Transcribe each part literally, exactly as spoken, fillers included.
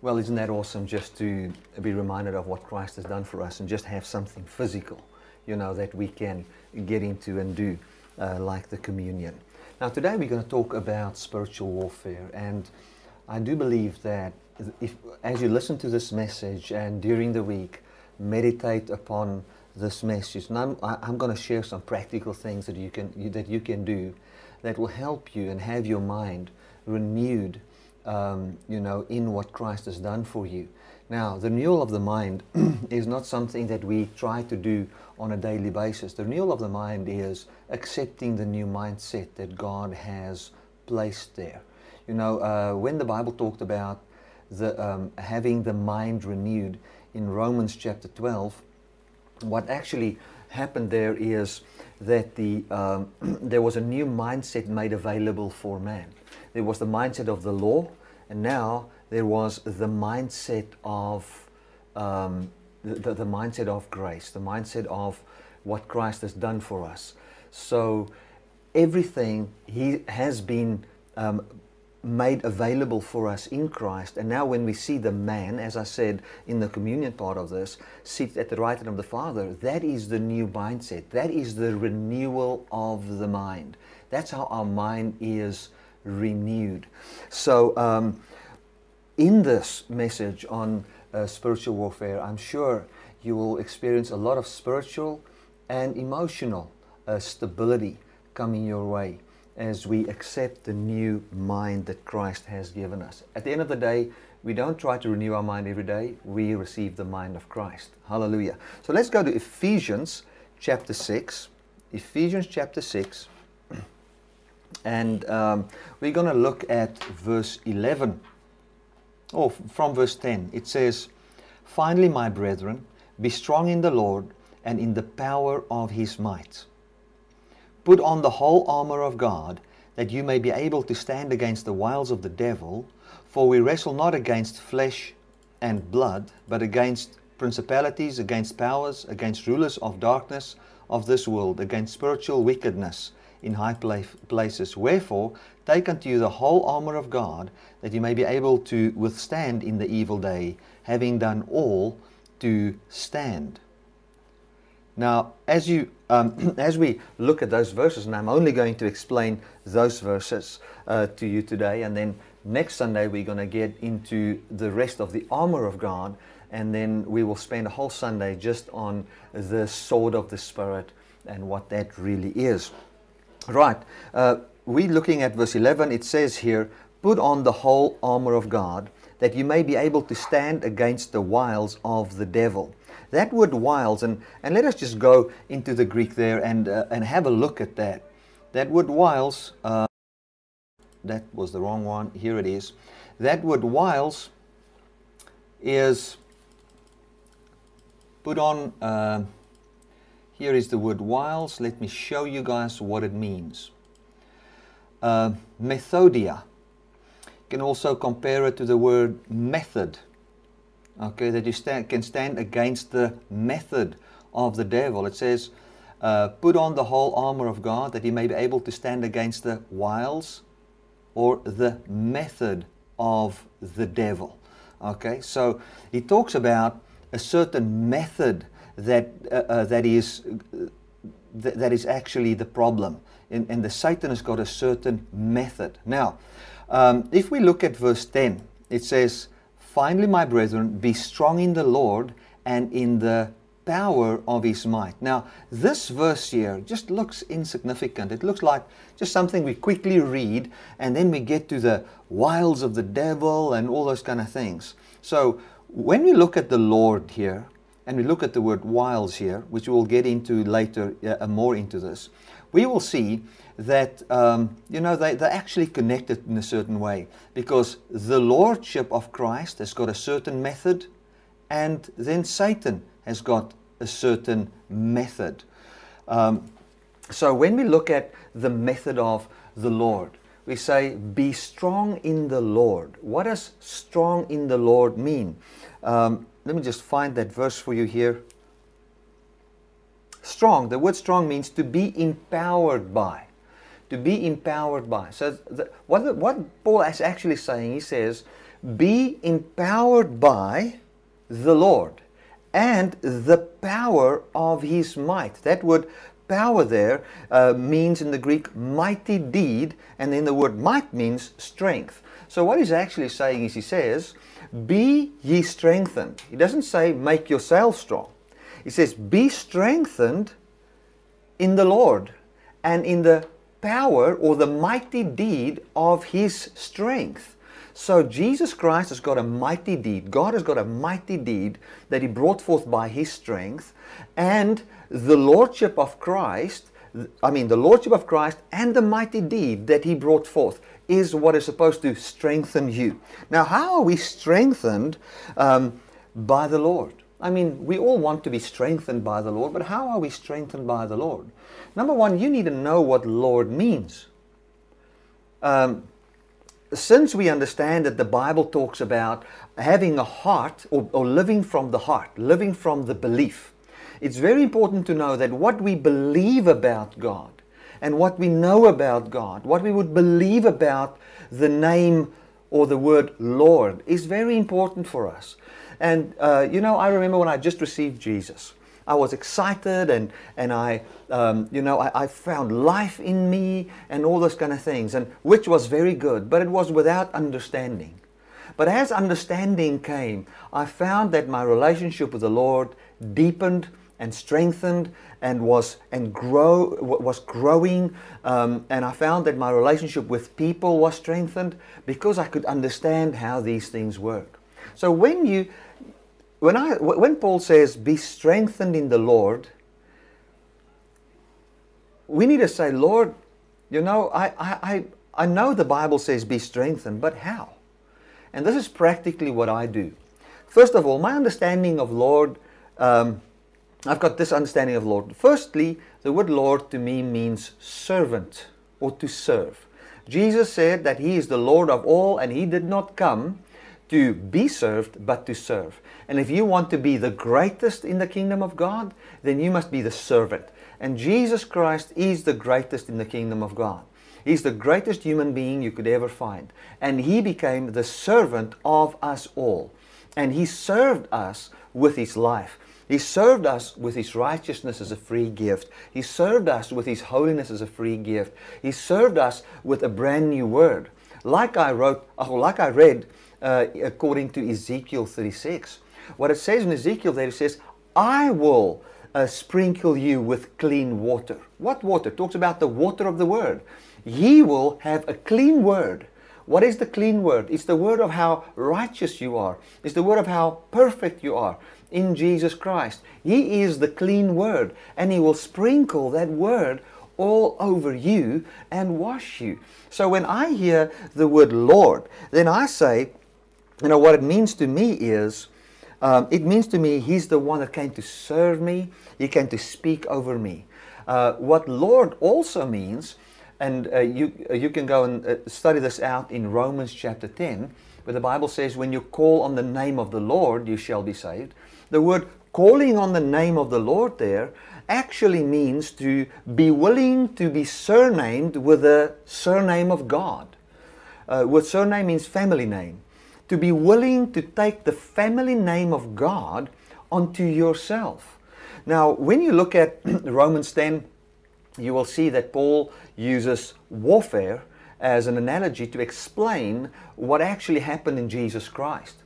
Well, isn't that awesome just to be reminded of what Christ has done for us and just have something physical, you know, that we can get into and do, uh, like the communion. Now, today we're going to talk about spiritual warfare, and I do believe that if, as you listen to this message and during the week, meditate upon this message. And I'm, I'm going to share some practical things that you can, you, that you can do that will help you and have your mind renewed, Um, you know, in what Christ has done for you. Now, the renewal of the mind is not something that we try to do on a daily basis. The renewal of the mind is accepting the new mindset that God has placed there. You know, uh, when the Bible talked about the, um, having the mind renewed in Romans chapter twelve, what actually happened there is that the, um, there was a new mindset made available for man. There was the mindset of the law, and now there was the mindset of um, the, the mindset of grace, the mindset of what Christ has done for us. So everything he has been um, made available for us in Christ. And now when we see the man, as I said in the communion part of this, seated at the right hand of the Father, that is the new mindset. That is the renewal of the mind. That's how our mind is renewed. So um, in this message on uh, spiritual warfare, I'm sure you will experience a lot of spiritual and emotional uh, stability coming your way as we accept the new mind that Christ has given us. At the end of the day, we don't try to renew our mind every day. We receive the mind of Christ. Hallelujah. So let's go to Ephesians chapter six. Ephesians chapter six. And um, we're going to look at verse eleven, or from verse ten. It says, "Finally, my brethren, be strong in the Lord and in the power of His might. Put on the whole armor of God, that you may be able to stand against the wiles of the devil. For we wrestle not against flesh and blood, but against principalities, against powers, against rulers of darkness of this world, against spiritual wickedness in high places. Wherefore, take unto you the whole armor of God, that you may be able to withstand in the evil day, having done all to stand." Now, as you um, as we look at those verses, and I'm only going to explain those verses uh, to you today, and then next Sunday we're going to get into the rest of the armor of God, and then we will spend a whole Sunday just on the sword of the Spirit and what that really is. Right, uh, we're looking at verse eleven. It says here, "Put on the whole armor of God, that you may be able to stand against the wiles of the devil." That word wiles, and, and let us just go into the Greek there and, uh, and have a look at that. That word wiles, uh, that was the wrong one, here it is. That word wiles is, put on... Uh, Here is the word wiles. Let me show you guys what it means. Uh, methodia. You can also compare it to the word method. Okay, that you stand, can stand against the method of the devil. It says, uh, "Put on the whole armor of God, that he may be able to stand against the wiles," or the method of the devil. Okay, so he talks about a certain method that uh, uh, that is uh, th that is actually the problem, and, and the Satan has got a certain method. Now, um, if we look at verse ten, it says, "Finally, my brethren, be strong in the Lord and in the power of His might." Now, this verse here just looks insignificant. It looks like just something we quickly read, and then we get to the wiles of the devil and all those kind of things. So, when we look at the Lord here, and we look at the word wiles here, which we will get into later, uh, more into this, we will see that, um, you know, they, they're actually connected in a certain way, because the Lordship of Christ has got a certain method, and then Satan has got a certain method. Um, so when we look at the method of the Lord, we say, "Be strong in the Lord." What does "strong in the Lord" mean? Um, Let me just find that verse for you here. Strong, the word strong means to be empowered by. To be empowered by. So the, what, what Paul is actually saying, he says, be empowered by the Lord and the power of his might. That word power there uh, means in the Greek mighty deed, and then the word might means strength. So what he's actually saying is, he says, be ye strengthened. He doesn't say make yourselves strong. He says be strengthened in the Lord and in the power or the mighty deed of his strength. So Jesus Christ has got a mighty deed. God has got a mighty deed that he brought forth by his strength, and the Lordship of Christ, I mean the Lordship of Christ and the mighty deed that he brought forth is what is supposed to strengthen you. Now, how are we strengthened um, by the Lord? I mean, we all want to be strengthened by the Lord, but how are we strengthened by the Lord? Number one, you need to know what Lord means. Um, Since we understand that the Bible talks about having a heart or, or living from the heart, living from the belief, it's very important to know that what we believe about God and what we know about God, what we would believe about the name or the word Lord is very important for us. And, uh, you know, I remember when I just received Jesus. I was excited and, and I, um, you know, I, I found life in me and all those kind of things, and which was very good, but it was without understanding. But as understanding came, I found that my relationship with the Lord deepened and strengthened and was, and grow, was growing. Um, and I found that my relationship with people was strengthened because I could understand how these things work. So when you... When, I, when Paul says, be strengthened in the Lord, we need to say, Lord, you know, I, I, I know the Bible says be strengthened, but how? And this is practically what I do. First of all, my understanding of Lord, um, I've got this understanding of Lord. Firstly, the word Lord to me means servant or to serve. Jesus said that he is the Lord of all, and he did not come to be served, but to serve. And if you want to be the greatest in the kingdom of God, then you must be the servant. And Jesus Christ is the greatest in the kingdom of God. He's the greatest human being you could ever find. And he became the servant of us all. And he served us with his life. He served us with his righteousness as a free gift. He served us with his holiness as a free gift. He served us with a brand new word. Like I wrote, or like I read, Uh, according to Ezekiel thirty-six. What it says in Ezekiel there, it says, I will uh, sprinkle you with clean water. What water? It talks about the water of the word. Ye will have a clean word. What is the clean word? It's the word of how righteous you are. It's the word of how perfect you are in Jesus Christ. He is the clean word, and he will sprinkle that word all over you and wash you. So when I hear the word Lord, then I say, you know, what it means to me is, um, it means to me he's the one that came to serve me, he came to speak over me. Uh, what Lord also means, and uh, you, uh, you can go and uh, study this out in Romans chapter ten, where the Bible says, when you call on the name of the Lord, you shall be saved. The word calling on the name of the Lord there actually means to be willing to be surnamed with the surname of God. Uh, what surname means family name. To be willing to take the family name of God onto yourself. Now, when you look at Romans ten, you will see that Paul uses warfare as an analogy to explain what actually happened in Jesus Christ.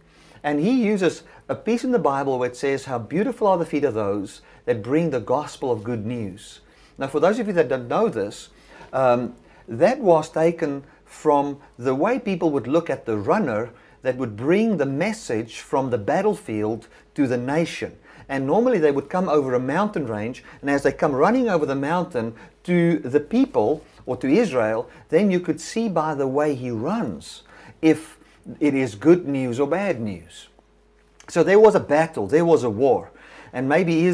And he uses a piece in the Bible where it says, how beautiful are the feet of those that bring the gospel of good news. Now, for those of you that don't know this, um, that was taken from the way people would look at the runner that would bring the message from the battlefield to the nation. And normally they would come over a mountain range, and as they come running over the mountain to the people or to Israel, then you could see by the way he runs if it is good news or bad news. So there was a battle, there was a war, and maybe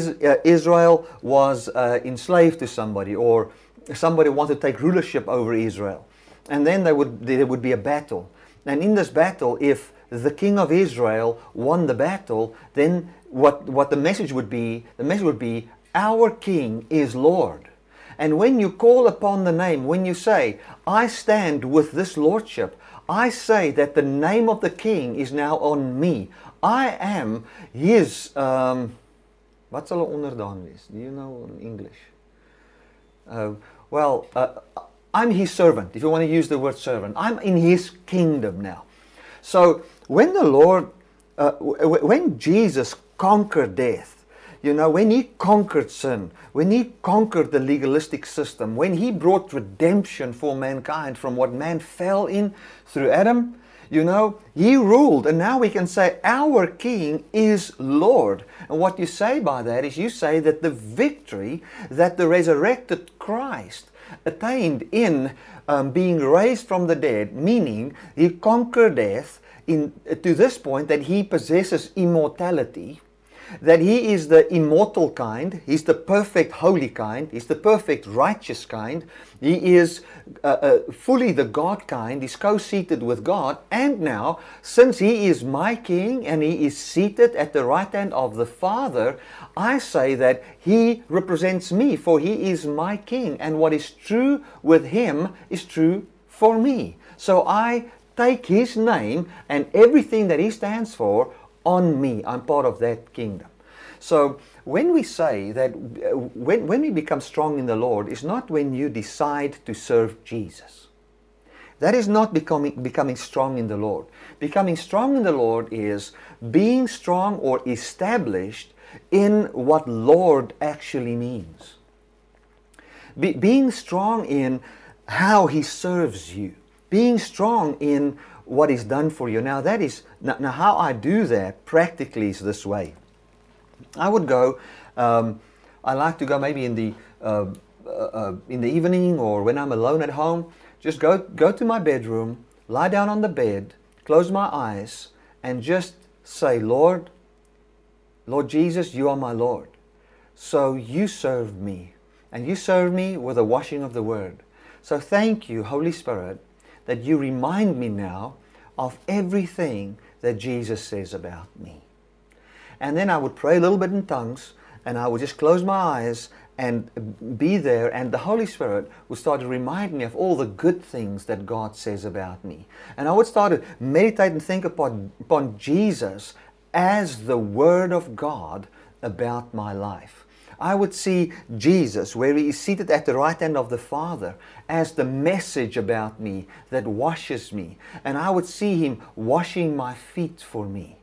Israel was uh, enslaved to somebody, or somebody wanted to take rulership over Israel. And then they would, there would be a battle. And in this battle, if the king of Israel won the battle, then what, what the message would be, the message would be, our king is Lord. And when you call upon the name, when you say, I stand with this lordship, I say that the name of the King is now on me. I am his, um, wat sal 'n onderdaan wees? Do you know in English? Uh, well, uh, I'm his servant, if you want to use the word servant. I'm in his kingdom now. So when the Lord, uh, w when Jesus conquered death, you know, when he conquered sin, when he conquered the legalistic system, when he brought redemption for mankind from what man fell in through Adam, you know, he ruled. And now we can say our King is Lord. And what you say by that is you say that the victory that the resurrected Christ attained in um, being raised from the dead, meaning he conquered death in, to this point that he possesses immortality, that he is the immortal kind, he's the perfect holy kind, he's the perfect righteous kind, he is uh, uh, fully the God kind, he's co-seated with God, and now, since he is my King and he is seated at the right hand of the Father, I say that he represents me, for he is my King, and what is true with him is true for me. So I take his name and everything that he stands for on me. I'm part of that kingdom. So when we say that, when, when we become strong in the Lord, it's not when you decide to serve Jesus. That is not becoming, becoming strong in the Lord. Becoming strong in the Lord is being strong or established in what Lord actually means. Be, being strong in how he serves you. Being strong in what is done for you. Now that is, now, now how I do that practically is this way. I would go, um, I like to go maybe in the, uh, uh, uh, in the evening or when I'm alone at home, just go, go to my bedroom, lie down on the bed, close my eyes and just say, Lord, Lord Jesus, you are my Lord. So you serve me and you serve me with the washing of the word. So thank you, Holy Spirit, that you remind me now of everything that Jesus says about me. And then I would pray a little bit in tongues, and I would just close my eyes and be there, and the Holy Spirit would start to remind me of all the good things that God says about me. And I would start to meditate and think upon, upon Jesus as the Word of God about my life. I would see Jesus, where he is seated at the right hand of the Father, as the message about me that washes me. And I would see him washing my feet for me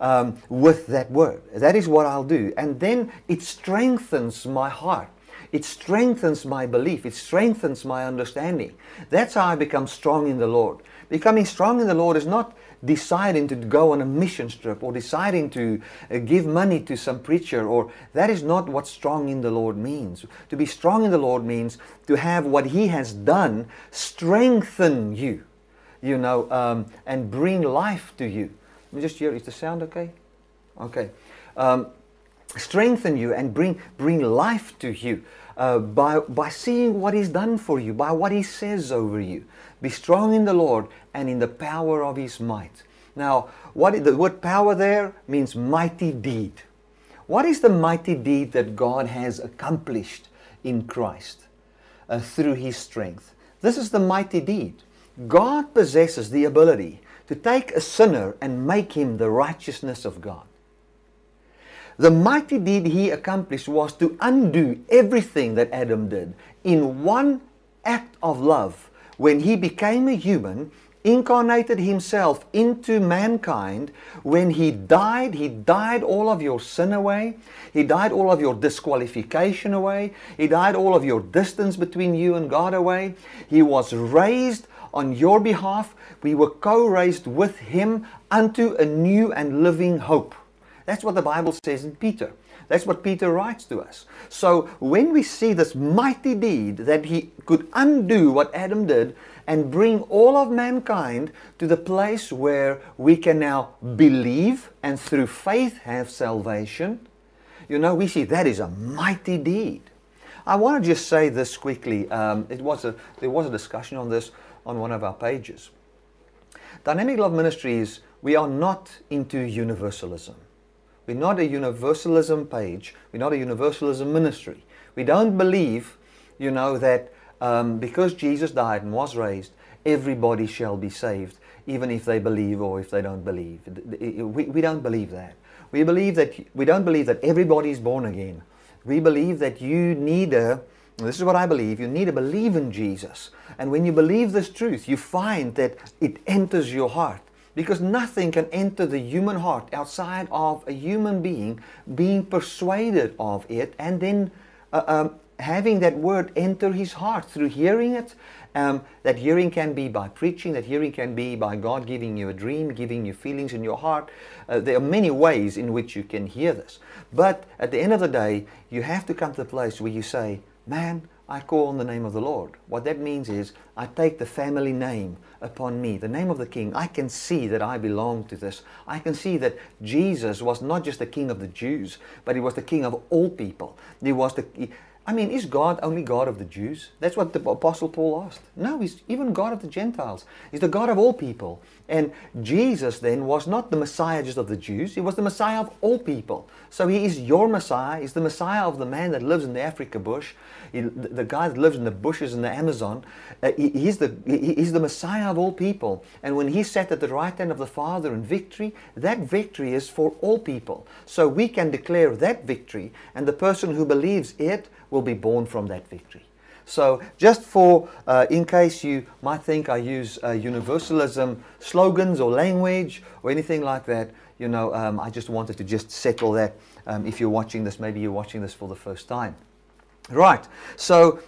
um, with that word. That is what I'll do. And then it strengthens my heart. It strengthens my belief. It strengthens my understanding. That's how I become strong in the Lord. Becoming strong in the Lord is not deciding to go on a mission trip or deciding to give money to some preacher, or that is not what strong in the Lord means. To be strong in the Lord means to have what he has done strengthen you, you know, um, and bring life to you. Let me just hear, is the sound okay? Okay. Um, strengthen you and bring, bring life to you uh, by, by seeing what he's done for you, by what he says over you. Be strong in the Lord and in the power of his might. Now, what is the word power there means mighty deed. What is the mighty deed that God has accomplished in Christ uh, through his strength? This is the mighty deed. God possesses the ability to take a sinner and make him the righteousness of God. The mighty deed he accomplished was to undo everything that Adam did in one act of love. When he became a human, incarnated himself into mankind, when he died, he died all of your sin away. He died all of your disqualification away. He died all of your distance between you and God away. He was raised on your behalf. We were co-raised with him unto a new and living hope. That's what the Bible says in Peter. That's what Peter writes to us. So when we see this mighty deed that he could undo what Adam did and bring all of mankind to the place where we can now believe and through faith have salvation, you know, we see that is a mighty deed. I want to just say this quickly. Um, it was a, there was a discussion on this on one of our pages. Dynamic Love Ministries, we are not into universalism. We're not a universalism page. We're not a universalism ministry. We don't believe you know, that um, because Jesus died and was raised, everybody shall be saved, even if they believe or if they don't believe. We, we don't believe that. We believe that we don't believe that everybody is born again. We believe that you need a, this is what I believe, you need to believe in Jesus. And when you believe this truth, you find that it enters your heart. Because nothing can enter the human heart outside of a human being being persuaded of it, and then uh, um, having that word enter his heart through hearing it. Um, that hearing can be by preaching, that hearing can be by God giving you a dream, giving you feelings in your heart. Uh, there are many ways in which you can hear this. But at the end of the day, you have to come to the place where you say, man, I call on the name of the Lord. What that means is I take the family name upon me, the name of the King. I can see that I belong to this. I can see that Jesus was not just the King of the Jews, but he was the King of all people. He was the... He, I mean, is God only God of the Jews? That's what the Apostle Paul asked. No, he's even God of the Gentiles. He's the God of all people. And Jesus then was not the Messiah just of the Jews. He was the Messiah of all people. So he is your Messiah. He's the Messiah of the man that lives in the Africa bush, he, the guy that lives in the bushes in the Amazon. Uh, he, he's, the, he, he's the Messiah of all people. And when he sat at the right hand of the Father in victory, that victory is for all people. So we can declare that victory, and the person who believes it will be born from that victory. So just for, uh, in case you might think I use uh, universalism slogans or language or anything like that, you know, um, I just wanted to just settle that. Um, if you're watching this, maybe you're watching this for the first time. Right, so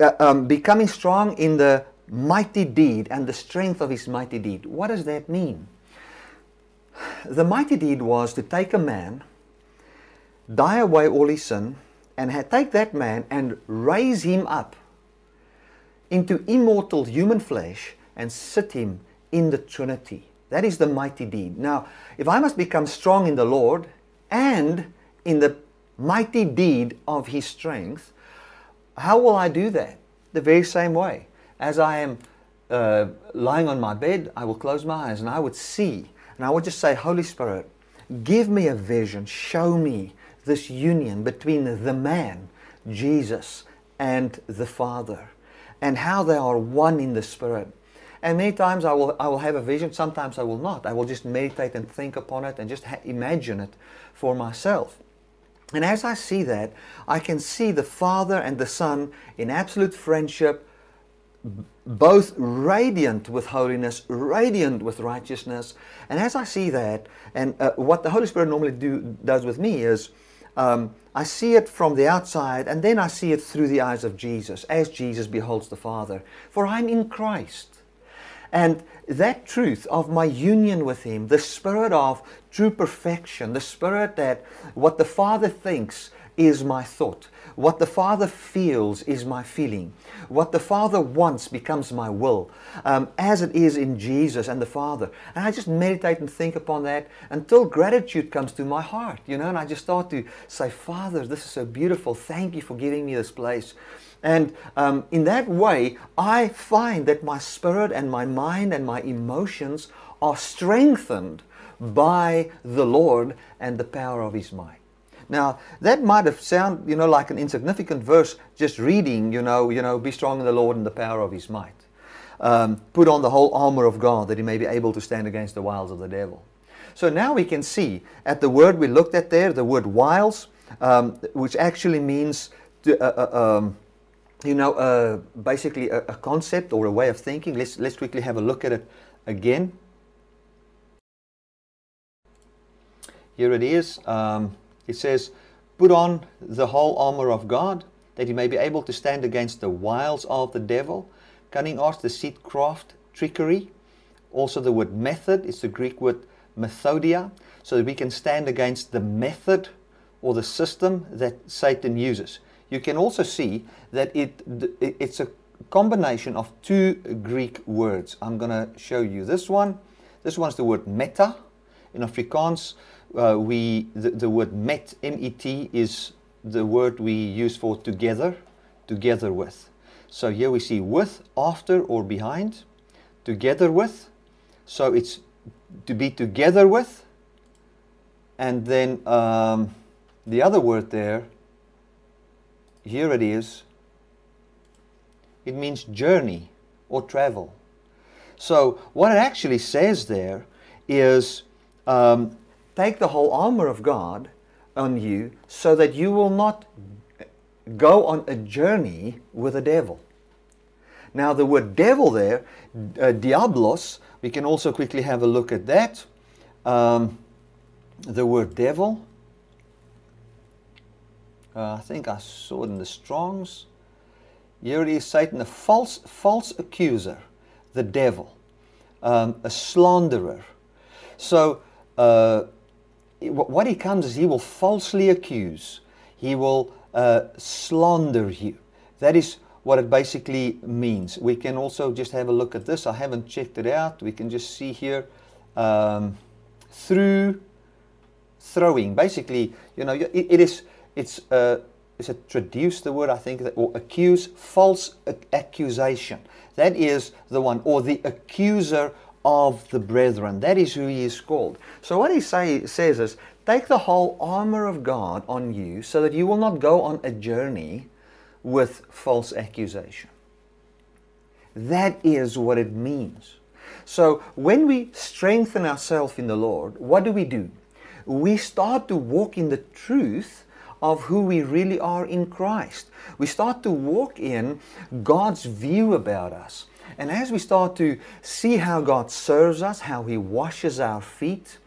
uh, um, becoming strong in the mighty deed and the strength of his mighty deed. What does that mean? The mighty deed was to take a man, die away all his sin, and take that man and raise him up into immortal human flesh and sit him in the Trinity. That is the mighty deed. Now, if I must become strong in the Lord and in the mighty deed of his strength, how will I do that? The very same way. As I am uh, lying on my bed, I will close my eyes and I would see. And I would just say, Holy Spirit, give me a vision, show me this union between the man, Jesus, and the Father, and how they are one in the Spirit. And many times I will, I will have a vision, sometimes I will not. I will just meditate and think upon it and just ha imagine it for myself. And as I see that, I can see the Father and the Son in absolute friendship, both radiant with holiness, radiant with righteousness. And as I see that, and uh, what the Holy Spirit normally do, does with me is, Um, I see it from the outside, and then I see it through the eyes of Jesus, as Jesus beholds the Father. For I'm in Christ. And that truth of my union with Him, the spirit of true perfection, the spirit that what the Father thinks is my thought, what the Father feels is my feeling, what the Father wants becomes my will, um, as it is in Jesus and the Father. And I just meditate and think upon that until gratitude comes to my heart, you know, and I just start to say, Father, this is so beautiful, thank you for giving me this place. And um, in that way, I find that my spirit and my mind and my emotions are strengthened by the Lord and the power of His might. Now, that might have sounded, you know, like an insignificant verse, just reading, you know, you know, be strong in the Lord and the power of His might. Um, put on the whole armor of God that He may be able to stand against the wiles of the devil. So now we can see at the word we looked at there, the word wiles, um, which actually means, to, uh, uh, um, you know, uh, basically a, a concept or a way of thinking. Let's, let's quickly have a look at it again. Here it is. Um, It says, put on the whole armor of God, that you may be able to stand against the wiles of the devil. Cunning arts, deceit, craft, trickery. Also the word method, it's the Greek word methodia, so that we can stand against the method or the system that Satan uses. You can also see that it, it's a combination of two Greek words. I'm going to show you this one. This one's the word meta. In Afrikaans, Uh, we the, the word met, M E T, is the word we use for together, together with. So here we see with, after, or behind, together with. So it's to be together with. And then um, the other word there, here it is, It means journey or travel. So what it actually says there is um, take the whole armor of God on you so that you will not go on a journey with the devil. Now the word devil there, uh, diabolos, we can also quickly have a look at that. Um, the word devil, uh, I think I saw it in the Strong's. Here it is, Satan, the false, false accuser, the devil, um, a slanderer. So uh, what he comes is he will falsely accuse. He will uh, slander you. That is what it basically means. We can also just have a look at this. I haven't checked it out. We can just see here, um, through throwing. Basically, you know, it, it is, it's, uh, is it traduce the word, I think, or accuse, false accusation. That is the one, or the accuser of the brethren. That is who he is called. So what he say, says is, take the whole armor of God on you so that you will not go on a journey with false accusation. That is what it means. So when we strengthen ourselves in the Lord, what do we do? We start to walk in the truth of who we really are in Christ. We start to walk in God's view about us. And as we start to see how God serves us, how He washes our feet,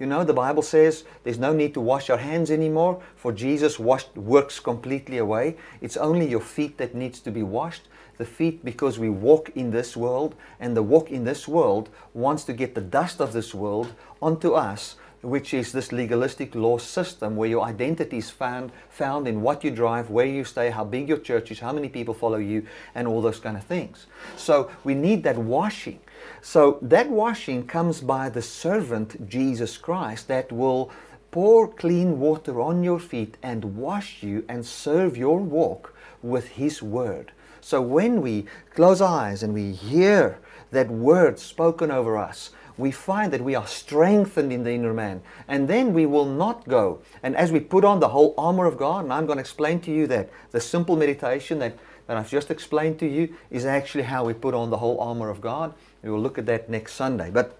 you know, the Bible says there's no need to wash our hands anymore, for Jesus washed works completely away. It's only your feet that needs to be washed. The feet, because we walk in this world, and the walk in this world wants to get the dust of this world onto us, which is this legalistic law system where your identity is found, found in what you drive, where you stay, how big your church is, how many people follow you, and all those kind of things. So we need that washing. So that washing comes by the servant, Jesus Christ, that will pour clean water on your feet and wash you and serve your walk with His Word. So when we close our eyes and we hear that Word spoken over us, we find that we are strengthened in the inner man. And then we will not go. And as we put on the whole armor of God, and I'm going to explain to you that the simple meditation that, that I've just explained to you is actually how we put on the whole armor of God. We will look at that next Sunday. But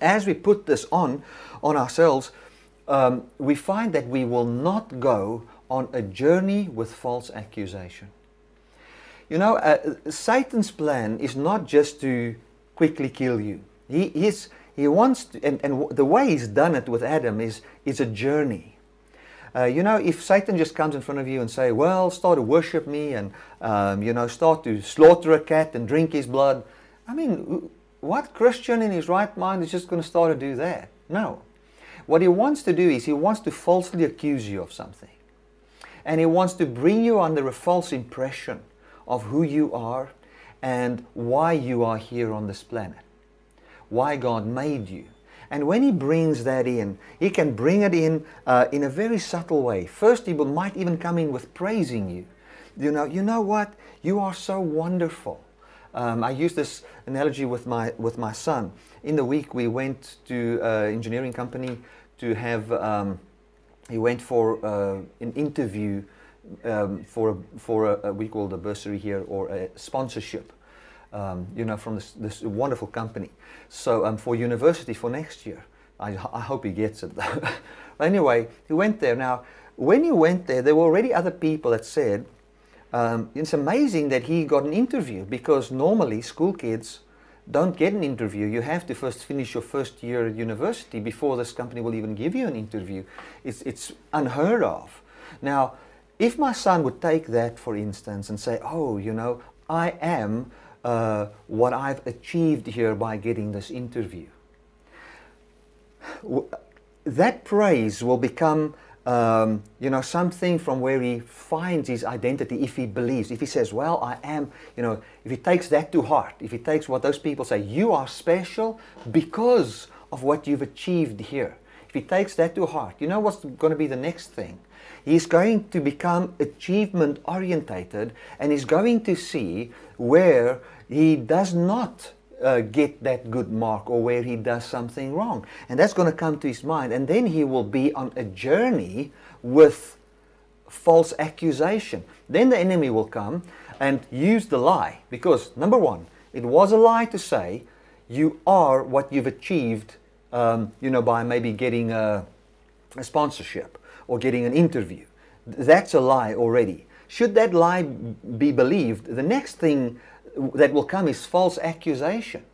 as we put this on, on ourselves, um, we find that we will not go on a journey with false accusation. You know, uh, Satan's plan is not just to quickly kill you. He, he's, he wants to, and, and the way he's done it with Adam is, is a journey. Uh, you know, if Satan just comes in front of you and say, well, start to worship me and, um, you know, start to slaughter a cat and drink his blood. I mean, what Christian in his right mind is just going to start to do that? No. What he wants to do is he wants to falsely accuse you of something. And he wants to bring you under a false impression of who you are and why you are here on this planet. Why God made you. And when he brings that in, he can bring it in uh, in a very subtle way. First, he will, might even come in with praising you. You know, you know what? You are so wonderful. Um, I use this analogy with my, with my son. In the week, we went to an uh, engineering company to have, um, he went for uh, an interview um, for, a, for a, a, we call it a bursary here, or a sponsorship. Um, you know, from this, this wonderful company. So um, for university for next year. I, I hope he gets it though. Anyway, he went there. Now, when he went there, there were already other people that said, um, it's amazing that he got an interview, because normally school kids don't get an interview. You have to first finish your first year at university before this company will even give you an interview. It's, it's unheard of. Now, if my son would take that, for instance, and say, oh, you know, I am... Uh, what I've achieved here by getting this interview. That praise will become, um, you know, something from where he finds his identity if he believes. If he says, well, I am, you know, if he takes that to heart, if he takes what those people say, you are special because of what you've achieved here. If he takes that to heart, you know what's going to be the next thing? He's going to become achievement orientated, and he's going to see where he does not uh, get that good mark, or where he does something wrong. And that's going to come to his mind, and then he will be on a journey with false accusation. Then the enemy will come and used the lie. Because, number one, it was a lie to say you are what you've achieved, um, you know, by maybe getting a, a sponsorship or getting an interview. That's a lie already. Should that lie be believed, the next thing that will come is false accusation.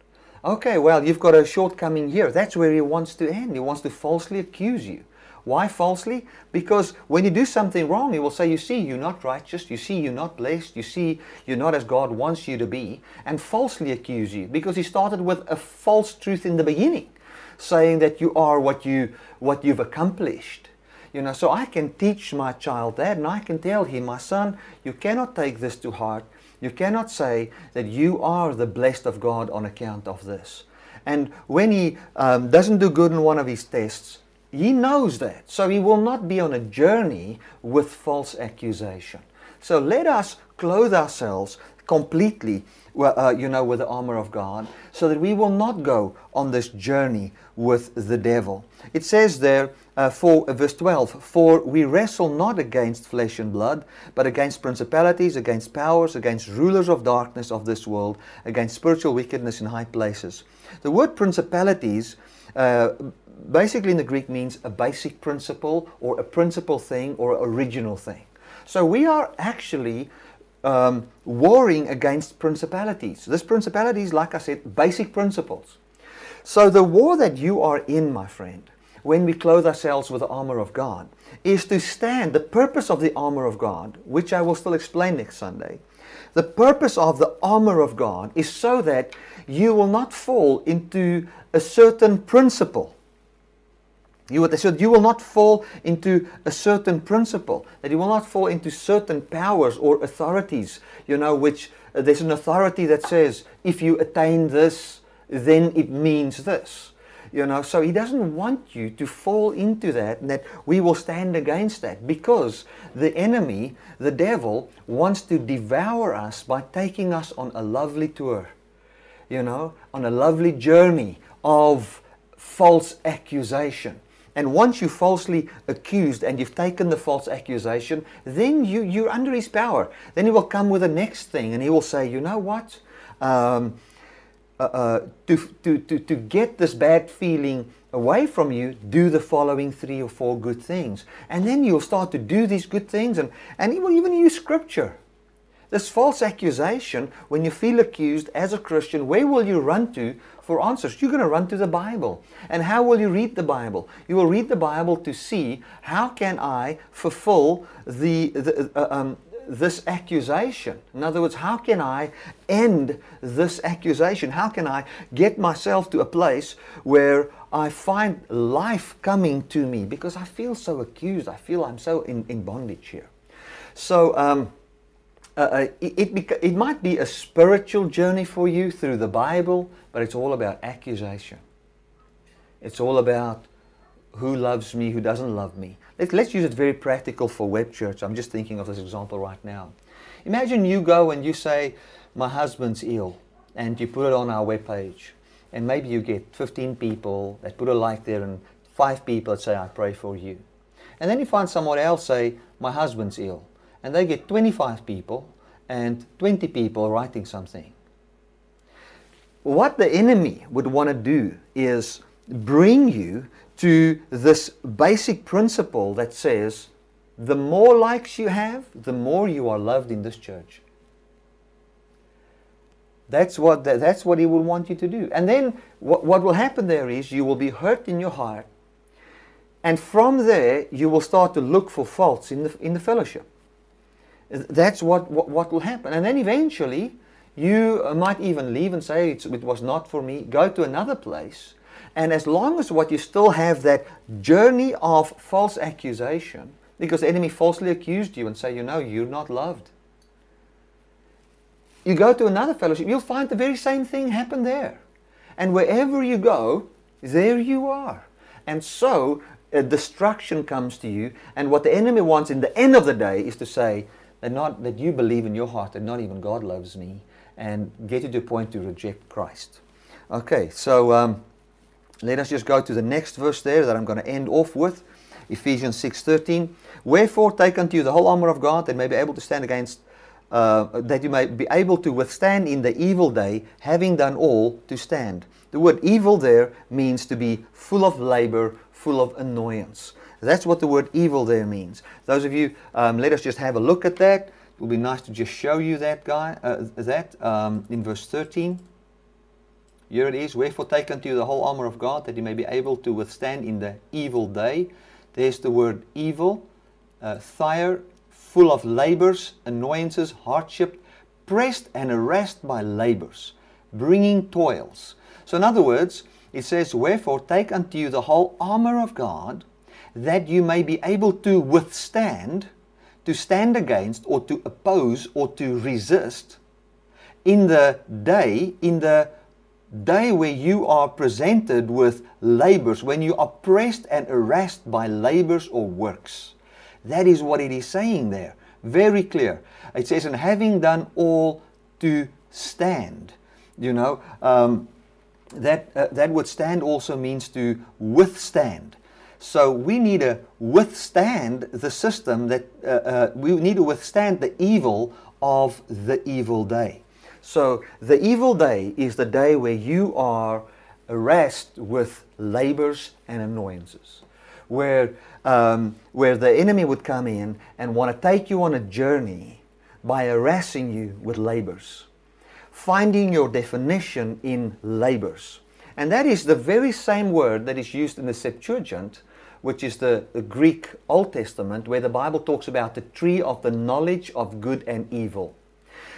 Okay, well, you've got a shortcoming here. That's where he wants to end. He wants to falsely accuse you. Why falsely? Because when you do something wrong, he will say, you see, you're not righteous, you see, you're not blessed, you see, you're not as God wants you to be, and falsely accuse you, because he started with a false truth in the beginning, saying that you are what, you, what you've accomplished. You know, so I can teach my child that, and I can tell him, my son, you cannot take this to heart. You cannot say that you are the blessed of God on account of this. And when he um, doesn't do good in one of his tests, he knows that. So he will not be on a journey with false accusation. So let us clothe ourselves completely, uh, you know, with the armor of God, so that we will not go on this journey with the devil. It says there, uh, for, uh, verse twelve, for we wrestle not against flesh and blood, but against principalities, against powers, against rulers of darkness of this world, against spiritual wickedness in high places. The word principalities uh, basically in the Greek means a basic principle, or a principal thing, or original thing. So we are actually Um, warring against principalities. This principalities, like I said, basic principles. So the war that you are in, my friend, when we clothe ourselves with the armor of God, is to stand. The purpose of the armor of God, which I will still explain next Sunday, the purpose of the armor of God is so that you will not fall into a certain principle. You will not fall into a certain principle, that you will not fall into certain powers or authorities, you know, which uh, there's an authority that says, if you attain this, then it means this, you know. So he doesn't want you to fall into that, and that we will stand against that, because the enemy, the devil, wants to devour us by taking us on a lovely tour, you know, on a lovely journey of false accusation. And once you're falsely accused and you've taken the false accusation, then you, you're under his power. Then he will come with the next thing, and he will say, you know what? Um, uh, uh, to, to, to, to get this bad feeling away from you, do the following three or four good things. And then you'll start to do these good things, and, and he will even use scripture. This false accusation, when you feel accused as a Christian, where will you run to for answers? You're going to run to the Bible. And how will you read the Bible? You will read the Bible to see, how can I fulfill the, the uh, um, this accusation? In other words, how can I end this accusation? How can I get myself to a place where I find life coming to me? Because I feel so accused. I feel I'm so in, in bondage here. So, um... Uh, it, it, it might be a spiritual journey for you through the Bible, but it's all about accusation. It's all about who loves me, who doesn't love me. Let, let's use it very practical for web church. I'm just thinking of this example right now. Imagine you go and you say, my husband's ill, and you put it on our webpage. And maybe you get fifteen people that put a like there, and five people that say, I pray for you. And then you find someone else say, my husband's ill. And they get twenty-five people and twenty people writing something. What the enemy would want to do is bring you to this basic principle that says, the more likes you have, the more you are loved in this church. That's what, the, that's what he would want you to do. And then what, what will happen there is you will be hurt in your heart. And from there, you will start to look for faults in the, in the fellowship. That's what, what, what will happen. And then eventually, you might even leave and say, it's, it was not for me. Go to another place. And as long as what you still have that journey of false accusation, because the enemy falsely accused you and say, you know, you're not loved. You go to another fellowship, you'll find the very same thing happen there. And wherever you go, there you are. And so, uh, destruction comes to you. And what the enemy wants in the end of the day is to say, and not that you believe in your heart that not even God loves me, and get you to a point to reject Christ. Okay, so um, let us just go to the next verse there that I'm going to end off with, Ephesians six thirteen. Wherefore take unto you the whole armor of God, that may be able to stand against uh, that you may be able to withstand in the evil day, having done all to stand. The word evil there means to be full of labor, full of annoyance. That's what the word evil there means. Those of you, um, let us just have a look at that. It will be nice to just show you that guy, uh, that um, in verse thirteen. Here it is. Wherefore take unto you the whole armor of God, that you may be able to withstand in the evil day. There's the word evil, uh, thyre, full of labors, annoyances, hardship, pressed and harassed by labors, bringing toils. So in other words, it says, wherefore take unto you the whole armor of God, that you may be able to withstand, to stand against, or to oppose, or to resist in the day, in the day where you are presented with labors, when you are pressed and harassed by labors or works. That is what it is saying there. Very clear. It says, and having done all to stand. You know, um, that, uh, that word stand also means to withstand. So we need to withstand the system that, uh, uh, we need to withstand the evil of the evil day. So the evil day is the day where you are harassed with labors and annoyances, where, um, where the enemy would come in and want to take you on a journey by harassing you with labors, finding your definition in labors. And that is the very same word that is used in the Septuagint, which is the, the Greek Old Testament, where the Bible talks about the tree of the knowledge of good and evil.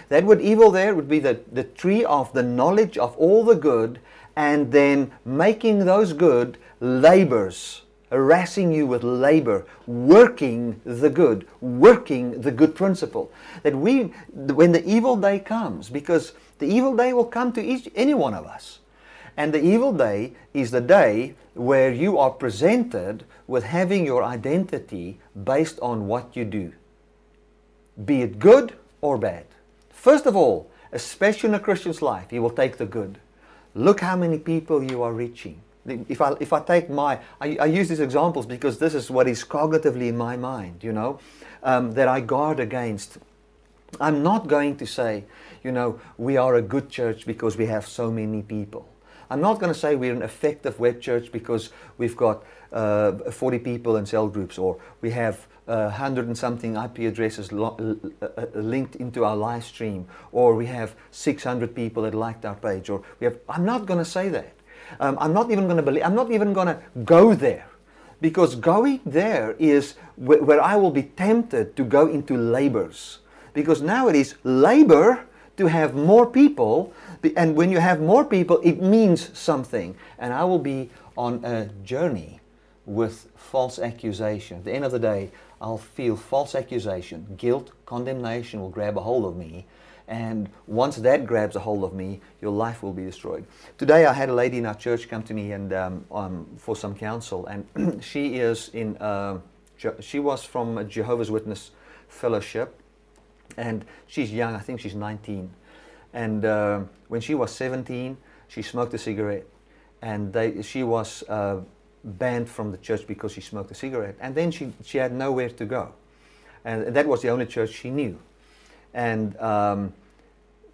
That word evil there would be the, the tree of the knowledge of all the good, and then making those good labors, harassing you with labor, working the good, working the good principle. That we, when the evil day comes, because the evil day will come to each, any one of us. And the evil day is the day where you are presented with having your identity based on what you do, be it good or bad. First of all, especially in a Christian's life, you will take the good. Look how many people you are reaching. If I, if I take my, I, I use these examples because this is what is cognitively in my mind, you know, um, that I guard against. I'm not going to say, you know, we are a good church because we have so many people. I'm not going to say we're an effective web church because we've got uh, forty people in cell groups, or we have uh, one hundred and something I P addresses linked into our live stream, or we have six hundred people that liked our page, or we have. I'm not going to say that. Um, I'm not even going to believe. I'm not even going to go there, because going there is wh where I will be tempted to go into labors, because now it is labor to have more people. And when you have more people, it means something. And I will be on a journey with false accusation. At the end of the day, I'll feel false accusation. Guilt, condemnation will grab a hold of me. And once that grabs a hold of me, your life will be destroyed. Today I had a lady in our church come to me and um, um, for some counsel. And she, is in, uh, she was from a Jehovah's Witness Fellowship. And she's young. I think she's nineteen. And uh, when she was seventeen, she smoked a cigarette, and they, she was uh, banned from the church because she smoked a cigarette. And then she, she had nowhere to go, and that was the only church she knew. And um,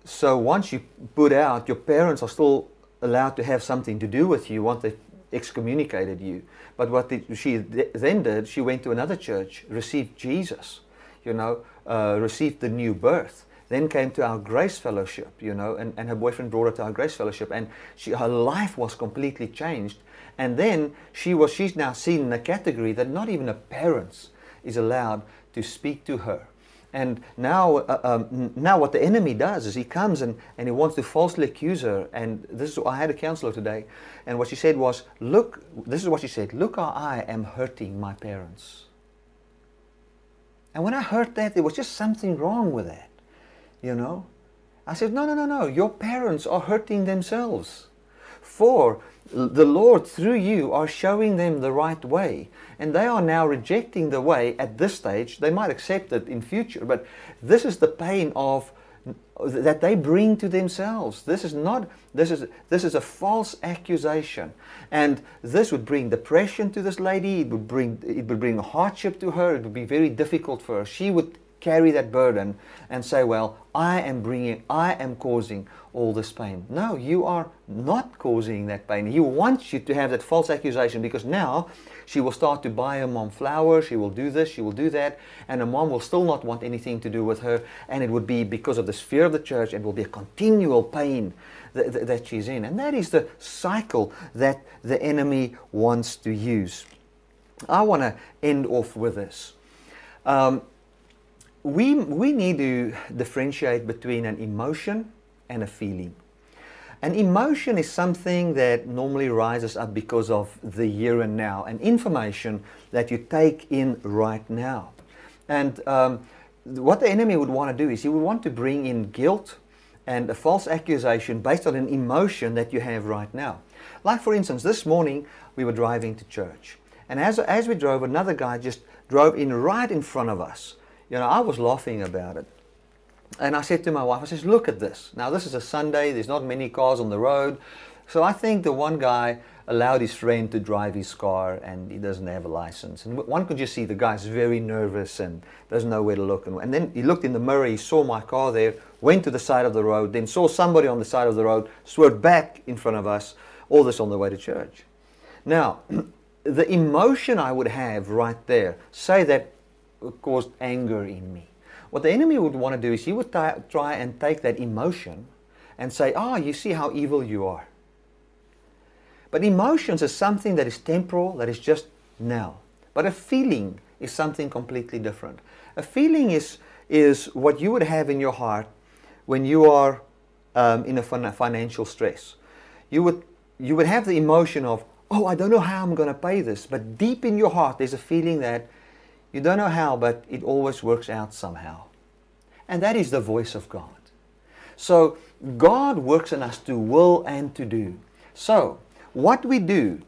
so once you put out, your parents are still allowed to have something to do with you once they've excommunicated you. But what the, she then did, she went to another church, received Jesus, you know, uh, received the new birth. Then came to our Grace Fellowship, you know, and, and her boyfriend brought her to our Grace Fellowship, and she, her life was completely changed. And then she was, she's now seen in a category that not even her parents is allowed to speak to her. And now, uh, um, now what the enemy does is he comes and, and he wants to falsely accuse her. And this is, I had a counselor today, and what she said was, look, this is what she said, look how I am hurting my parents. And when I heard that, there was just something wrong with that. You know, I said, no, no, no, no, your parents are hurting themselves. For the Lord through you are showing them the right way. And they are now rejecting the way at this stage. They might accept it in future, but this is the pain of that they bring to themselves. This is not, this is, this is a false accusation. And this would bring depression to this lady. It would bring, it would bring hardship to her. It would be very difficult for her. She would carry that burden and say, well, I am bringing, I am causing all this pain. No, you are not causing that pain. He wants you to have that false accusation, because now she will start to buy her mom flowers, she will do this, she will do that, and her mom will still not want anything to do with her, and it would be because of this fear of the church, and will be a continual pain that, that, that she's in. And that is the cycle that the enemy wants to use. I want to end off with this. Um, we, we need to differentiate between an emotion and a feeling. An emotion is something that normally rises up because of the here and now, and information that you take in right now. And um, what the enemy would want to do is he would want to bring in guilt and a false accusation based on an emotion that you have right now. Like, for instance, this morning we were driving to church, and as, as we drove, another guy just drove in right in front of us. You know, I was laughing about it. And I said to my wife, I says, look at this. Now, this is a Sunday. There's not many cars on the road. So I think the one guy allowed his friend to drive his car, and he doesn't have a license. And one could just see the guy's very nervous and doesn't know where to look. And then he looked in the mirror. He saw my car there, went to the side of the road, then saw somebody on the side of the road, swerved back in front of us, all this on the way to church. Now, the emotion I would have right there, say that caused anger in me. What the enemy would want to do is he would try and take that emotion and say, ah, oh, you see how evil you are. But emotions is something that is temporal, that is just now. But a feeling is something completely different. A feeling is, is what you would have in your heart when you are um, in a financial stress. You would, you would have the emotion of, oh, I don't know how I'm going to pay this. But deep in your heart, there's a feeling that you don't know how, but it always works out somehow. And that is the voice of God. So God works in us to will and to do. So what we do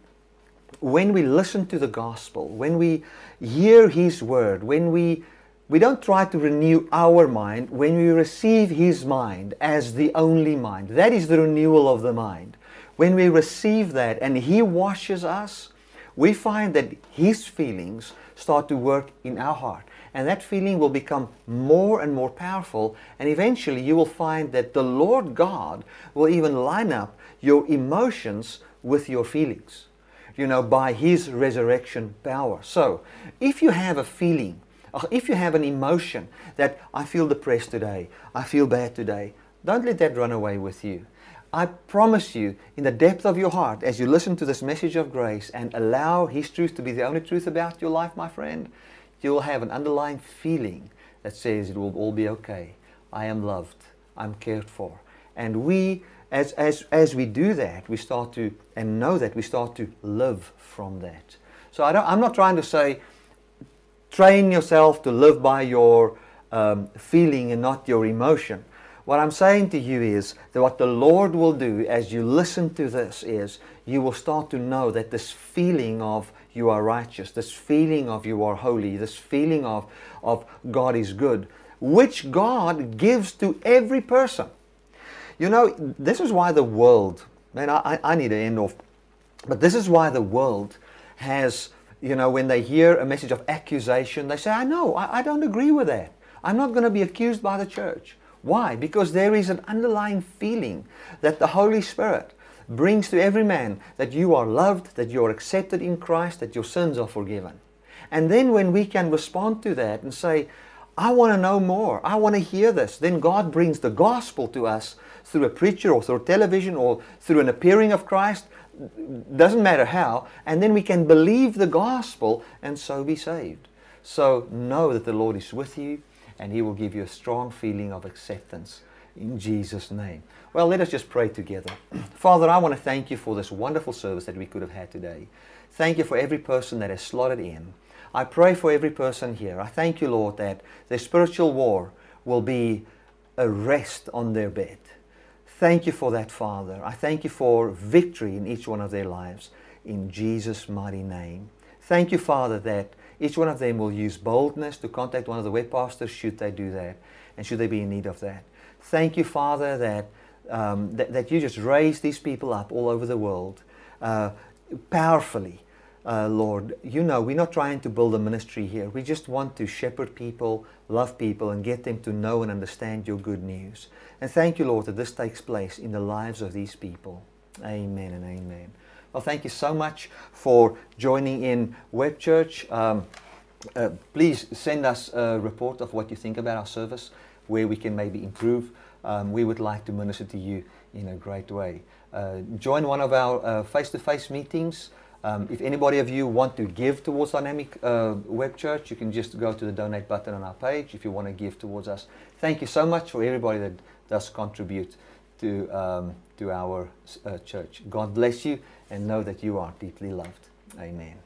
when we listen to the gospel, when we hear His word, when we, we don't try to renew our mind, when we receive His mind as the only mind, that is the renewal of the mind. When we receive that and He washes us, we find that His feelings start to work in our heart. And that feeling will become more and more powerful. And eventually you will find that the Lord God will even line up your emotions with your feelings, you know, by His resurrection power. So if you have a feeling, if you have an emotion that I feel depressed today, I feel bad today, don't let that run away with you. I promise you, in the depth of your heart, as you listen to this message of grace and allow His truth to be the only truth about your life, my friend, you'll have an underlying feeling that says it will all be okay. I am loved. I'm cared for. And we, as, as, as we do that, we start to, and know that, we start to live from that. So I don't, I'm not trying to say, train yourself to live by your um, feeling and not your emotion. What I'm saying to you is that what the Lord will do as you listen to this is you will start to know that this feeling of you are righteous, this feeling of you are holy, this feeling of, of God is good, which God gives to every person. You know, this is why the world, man, I, I need to end off, but this is why the world has, you know, when they hear a message of accusation, they say, I know, I, I don't agree with that. I'm not going to be accused by the church. Why? Because there is an underlying feeling that the Holy Spirit brings to every man that you are loved, that you are accepted in Christ, that your sins are forgiven. And then when we can respond to that and say, I want to know more, I want to hear this, then God brings the gospel to us through a preacher or through television or through an appearing of Christ, doesn't matter how, and then we can believe the gospel and so be saved. So know that the Lord is with you, and He will give you a strong feeling of acceptance in Jesus' name. Well, let us just pray together. Father, I want to thank You for this wonderful service that we could have had today. Thank You for every person that has slotted in. I pray for every person here. I thank You, Lord, that their spiritual war will be a rest on their bed. Thank You for that, Father. I thank You for victory in each one of their lives, in Jesus' mighty name. Thank You, Father, that each one of them will use boldness to contact one of the web pastors should they do that and should they be in need of that. Thank You, Father, that, um, that, that You just raise these people up all over the world uh, powerfully uh, Lord, you know, we're not trying to build a ministry here. We just want to shepherd people, love people, and get them to know and understand your good news. And thank you, Lord, that this takes place in the lives of these people. Amen and amen. Well, thank you so much for joining in, Web Church. Um, uh, please send us a report of what you think about our service, where we can maybe improve. Um, we would like to minister to you in a great way. Uh, join one of our face-to-face uh, -face meetings. Um, if anybody of you want to give towards Dynamic uh, Web Church, you can just go to the donate button on our page if you want to give towards us. Thank you so much for everybody that does contribute to, um, to our uh, church. God bless you, and know that you are deeply loved. Amen.